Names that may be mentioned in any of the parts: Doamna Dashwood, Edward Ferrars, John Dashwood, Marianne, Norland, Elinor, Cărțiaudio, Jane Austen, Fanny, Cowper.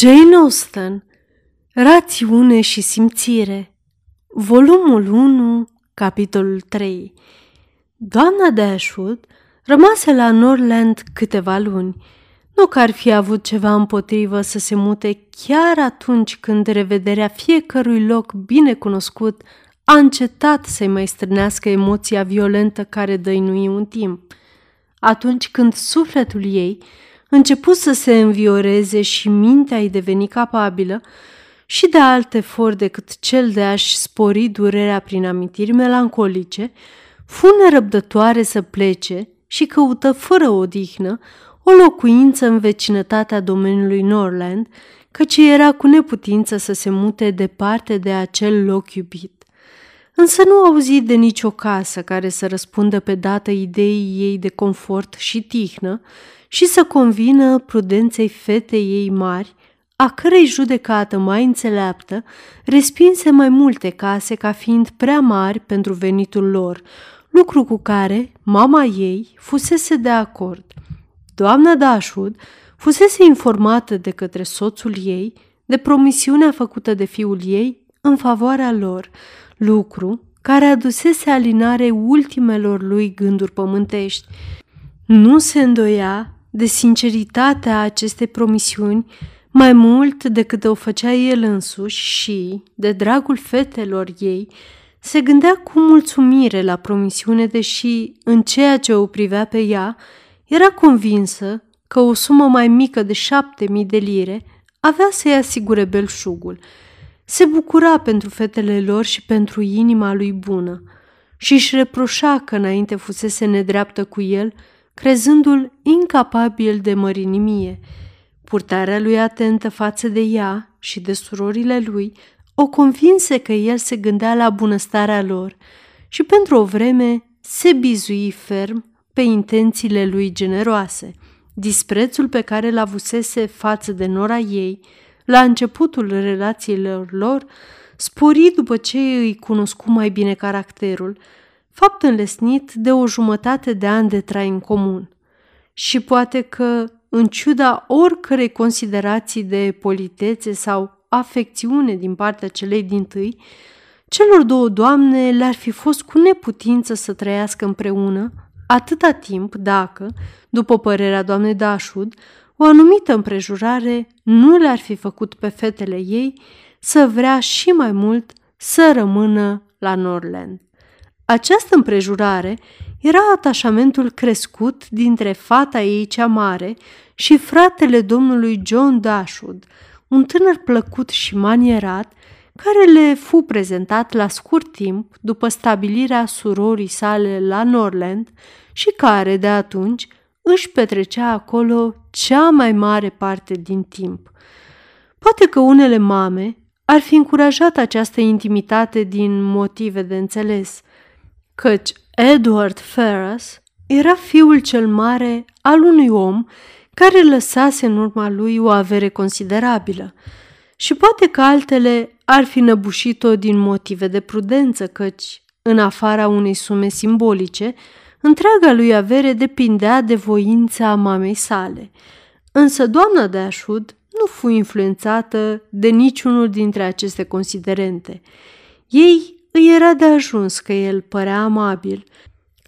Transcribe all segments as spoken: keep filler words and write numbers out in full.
Jane Austen, Rațiune și simțire, volumul unu, capitolul trei. Doamna Dashwood rămase la Norland câteva luni. Nu că ar fi avut ceva împotrivă să se mute chiar atunci când revederea fiecărui loc bine cunoscut a încetat să-i mai strânească emoția violentă care dăinui un timp. Atunci când sufletul ei început să se învioreze și mintea îi deveni capabilă și de alt efort decât cel de a-și spori durerea prin amintiri melancolice, fu nerăbdătoare să plece și căută fără odihnă o locuință în vecinătatea domeniului Norland, căci era cu neputință să se mute departe de acel loc iubit. Însă nu auzi de nicio casă care să răspundă pe dată ideii ei de confort și tihnă și să convină prudenței fetei ei mari, a cărei judecată mai înțeleaptă respinse mai multe case ca fiind prea mari pentru venitul lor, lucru cu care mama ei fusese de acord. Doamna Dashwood fusese informată de către soțul ei de promisiunea făcută de fiul ei în favoarea lor, lucru care adusese alinare ultimelor lui gânduri pământești. Nu se îndoia de sinceritatea acestei promisiuni mai mult decât o făcea el însuși și, de dragul fetelor ei, se gândea cu mulțumire la promisiune, deși, în ceea ce o privea pe ea, era convinsă că o sumă mai mică de șapte mii de lire avea să-i asigure belșugul. Se bucura pentru fetele lor și pentru inima lui bună și își reproșa că înainte fusese nedreaptă cu el, crezându-l incapabil de mărinimie. Purtarea lui atentă față de ea și de surorile lui o convinse că el se gândea la bunăstarea lor și pentru o vreme se bizui ferm pe intențiile lui generoase. Disprețul pe care l-avusese față de nora ei la începutul relațiilor lor spori după ce îi cunoscu mai bine caracterul, fapt înlesnit de o jumătate de an de trai în comun. Și poate că, în ciuda oricărei considerații de politețe sau afecțiune din partea celei dintâi, celor două doamne le-ar fi fost cu neputință să trăiască împreună atâta timp dacă, după părerea doamnei Dashwood, o anumită împrejurare nu le-ar fi făcut pe fetele ei să vrea și mai mult să rămână la Norland. Această împrejurare era atașamentul crescut dintre fata ei cea mare și fratele domnului John Dashwood, un tânăr plăcut și manierat, care le fu prezentat la scurt timp după stabilirea surorii sale la Norland și care, de atunci, își petrecea acolo cea mai mare parte din timp. Poate că unele mame ar fi încurajat această intimitate din motive de înțeles, căci Edward Ferrars era fiul cel mare al unui om care lăsase în urma lui o avere considerabilă și poate că altele ar fi năbușit-o din motive de prudență, căci, în afara unei sume simbolice, întreaga lui avere depindea de voința mamei sale. Însă doamna Dashwood nu fu influențată de niciunul dintre aceste considerente. Ei îi era de ajuns că el părea amabil,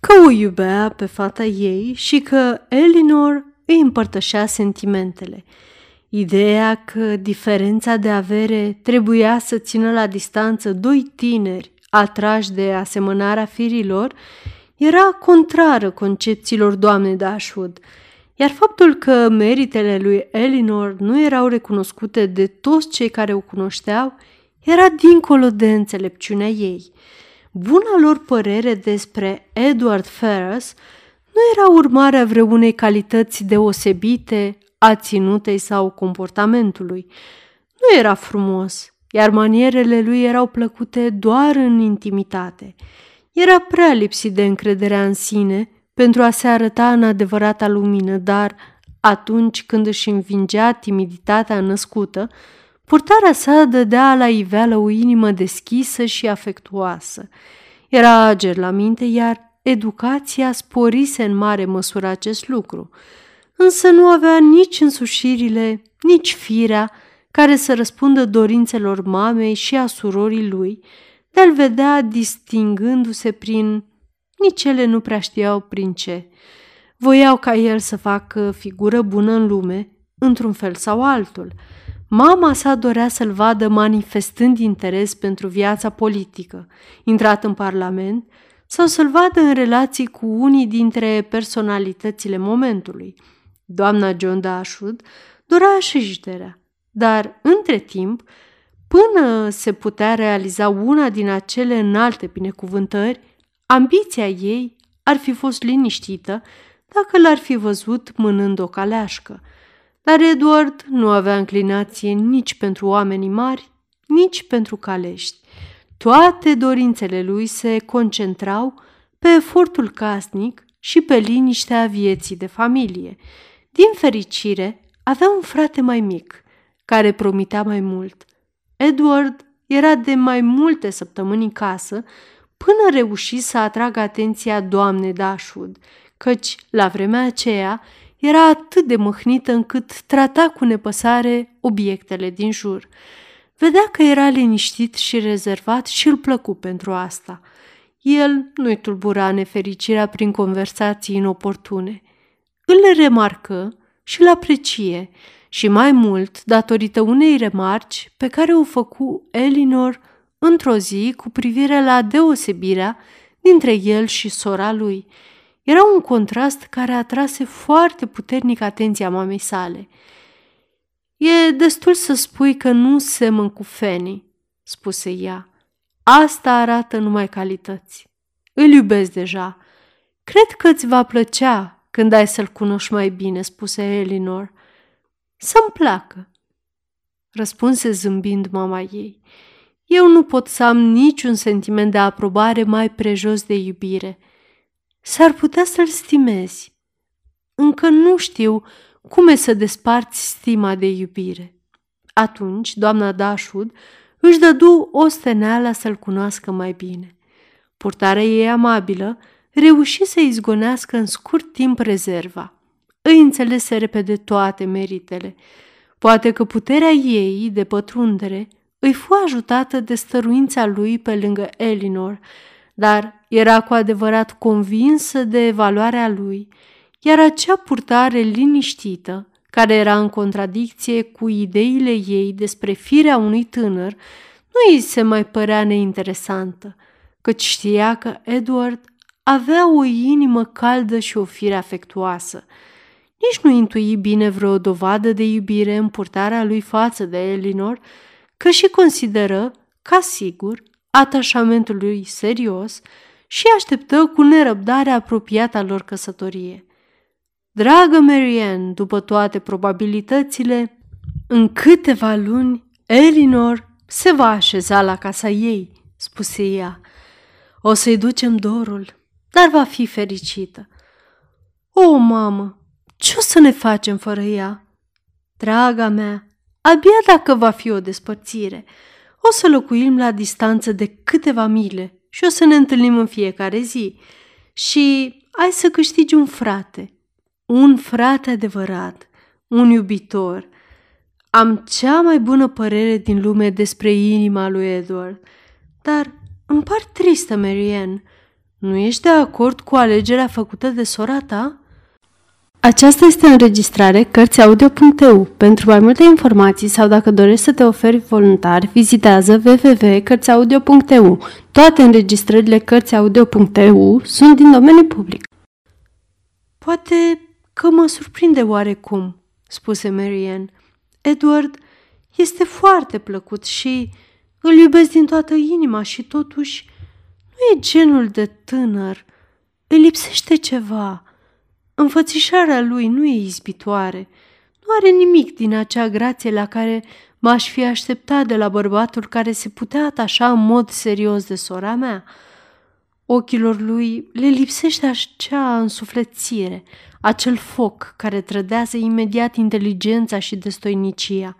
că o iubea pe fata ei și că Elinor îi împărtășea sentimentele. Ideea că diferența de avere trebuia să țină la distanță doi tineri atrași de asemănarea firilor era contrară concepțiilor doamnei Dashwood, iar faptul că meritele lui Elinor nu erau recunoscute de toți cei care o cunoșteau era dincolo de înțelepciunea ei. Buna lor părere despre Edward Ferrars nu era urmarea vreunei calități deosebite a ținutei sau comportamentului. Nu era frumos, iar manierele lui erau plăcute doar în intimitate. Era prea lipsit de încrederea în sine pentru a se arăta în adevărata lumină, dar atunci când își învingea timiditatea născută, purtarea sa dădea la iveală o inimă deschisă și afectuoasă. Era ager la minte, iar educația sporise în mare măsură acest lucru. Însă nu avea nici însușirile, nici firea, care să răspundă dorințelor mamei și a surorii lui, de-al vedea distingându-se prin... Nici ele nu prea știau prin ce. Voiau ca el să facă figură bună în lume, într-un fel sau altul. Mama sa dorea să-l vadă manifestând interes pentru viața politică, intrat în parlament, sau să-l vadă în relații cu unii dintre personalitățile momentului. Doamna John Dashwood dorea șișterea, dar, între timp, până se putea realiza una din acele înalte binecuvântări, ambiția ei ar fi fost liniștită dacă l-ar fi văzut mânând o caleașcă. Dar Edward nu avea înclinație nici pentru oamenii mari, nici pentru calești. Toate dorințele lui se concentrau pe efortul casnic și pe liniștea vieții de familie. Din fericire, avea un frate mai mic, care promitea mai mult. Edward era de mai multe săptămâni în casă, până reuși să atragă atenția doamnei Dashwood, căci, la vremea aceea, era atât de mâhnită încât trata cu nepăsare obiectele din jur. Vedea că era liniștit și rezervat și îl plăcu pentru asta. El nu-i tulbura nefericirea prin conversații inoportune. Îl remarcă și îl aprecie și mai mult datorită unei remarci pe care o făcu Elinor într-o zi cu privire la deosebirea dintre el și sora lui. Era un contrast care atrase foarte puternic atenția mamei sale. "E destul să spui că nu semăn cu Fanny," spuse ea. "Asta arată numai calități. Îl iubesc deja. Cred că îți va plăcea când ai să-l cunoști mai bine," spuse Elinor. "Să-mi placă," răspunse zâmbind mama ei. "Eu nu pot să am niciun sentiment de aprobare mai prejos de iubire. S-ar putea să-l stimezi. Încă nu știu cum e să desparți stima de iubire." Atunci, doamna Dashwood își dădu o steneală să-l cunoască mai bine. Purtarea ei amabilă reuși să izgonească în scurt timp rezerva. Îi înțelese repede toate meritele. Poate că puterea ei de pătrundere îi fu ajutată de stăruința lui pe lângă Elinor, dar era cu adevărat convinsă de valoarea lui, iar acea purtare liniștită, care era în contradicție cu ideile ei despre firea unui tânăr, nu îi se mai părea neinteresantă, căci știa că Edward avea o inimă caldă și o fire afectuoasă. Nici nu intui bine vreo dovadă de iubire în purtarea lui față de Elinor, că și consideră, ca sigur, atașamentul lui serios și așteptă cu nerăbdare apropiata lor căsătorie. Dragă Marianne, după toate probabilitățile, în câteva luni Elinor se va așeza la casa ei, spuse ea. O să-i ducem dorul, dar va fi fericită. O, mamă, ce o să ne facem fără ea? Draga mea, abia dacă va fi o despărțire. O să locuim la distanță de câteva mile și o să ne întâlnim în fiecare zi. Și ai să câștigi un frate, un frate adevărat, un iubitor. Am cea mai bună părere din lume despre inima lui Edward, dar îmi par tristă, Marianne. Nu ești de acord cu alegerea făcută de sora ta? Aceasta este o înregistrare Cărțiaudio punct e u. Pentru mai multe informații sau dacă dorești să te oferi voluntar, vizitează w w w punct cărțiaudio punct e u. Toate înregistrările Cărțiaudio punct e u sunt din domeniu public. "Poate că mă surprinde oarecum," spuse Marianne. "Edward este foarte plăcut și îl iubesc din toată inima și totuși nu e genul de tânăr. Îi lipsește ceva. Înfățișarea lui nu e izbitoare. Nu are nimic din acea grație la care m-aș fi așteptat de la bărbatul care se putea atașa în mod serios de sora mea. Ochilor lui le lipsește acea însuflețire, acel foc care trădează imediat inteligența și destoinicia.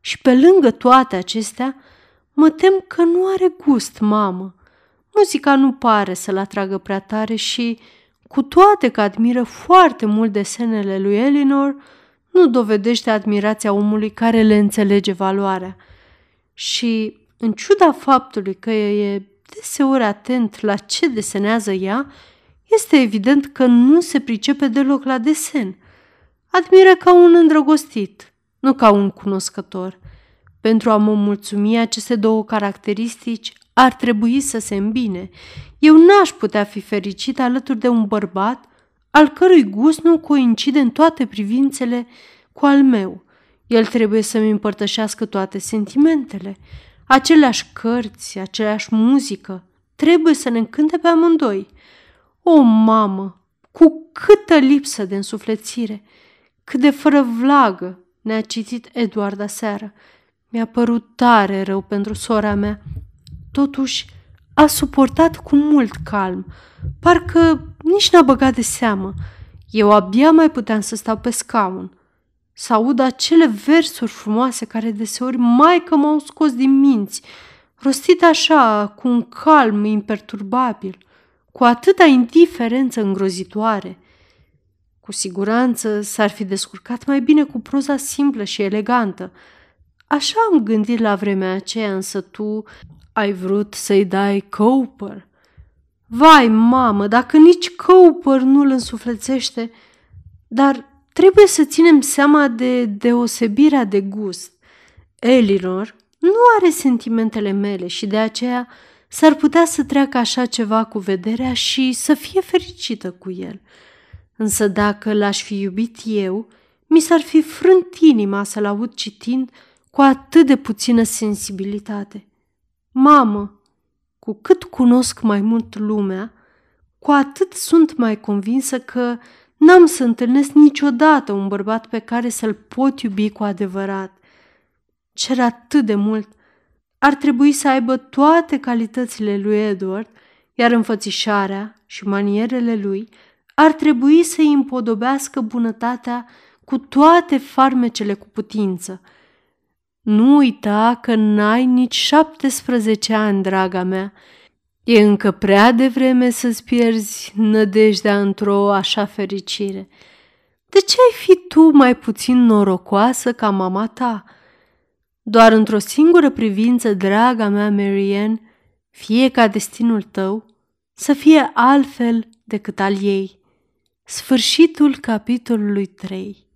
Și pe lângă toate acestea, mă tem că nu are gust, mamă. Muzica nu pare să-l atragă prea tare și... Cu toate că admiră foarte mult desenele lui Elinor, nu dovedește admirația omului care le înțelege valoarea. Și, în ciuda faptului că e deseori atent la ce desenează ea, este evident că nu se pricepe deloc la desen. Admiră ca un îndrăgostit, nu ca un cunoscător. Pentru a mă mulțumi, aceste două caracteristici ar trebui să se îmbine. Eu n-aș putea fi fericit alături de un bărbat al cărui gust nu coincide în toate privințele cu al meu. El trebuie să-mi împărtășească toate sentimentele. Aceleași cărți, aceleași muzică, trebuie să ne încânte pe amândoi. O, mamă, cu câtă lipsă de însuflețire, cât de fără vlagă ne-a citit Edward aseară. Mi-a părut tare rău pentru sora mea. Totuși, a suportat cu mult calm, parcă nici n-a băgat de seamă. Eu abia mai puteam să stau pe scaun, să aud acele versuri frumoase care deseori maică m-au scos din minți, rostit așa, cu un calm imperturbabil, cu atâta indiferență îngrozitoare. Cu siguranță s-ar fi descurcat mai bine cu proza simplă și elegantă. Așa am gândit la vremea aceea, însă tu ai vrut să-i dai Cowper. Vai, mamă, dacă nici Cowper nu-l însuflețește, dar trebuie să ținem seama de deosebirea de gust. Elinor nu are sentimentele mele și de aceea s-ar putea să treacă așa ceva cu vederea și să fie fericită cu el. Însă dacă l-aș fi iubit eu, mi s-ar fi frânt inima să-l aud citind cu atât de puțină sensibilitate. Mamă, cu cât cunosc mai mult lumea, cu atât sunt mai convinsă că n-am să întâlnesc niciodată un bărbat pe care să-l pot iubi cu adevărat. Cer atât de mult. Ar trebui să aibă toate calitățile lui Edward, iar înfățișarea și manierele lui ar trebui să-i împodobească bunătatea cu toate farmecele cu putință. Nu uita că n-ai nici șaptesprezece ani, draga mea. E încă prea devreme să-ți pierzi nădejdea într-o așa fericire. De ce ai fi tu mai puțin norocoasă ca mama ta? Doar într-o singură privință, draga mea Marianne, fie ca destinul tău să fie altfel decât al ei. Sfârșitul capitolului trei.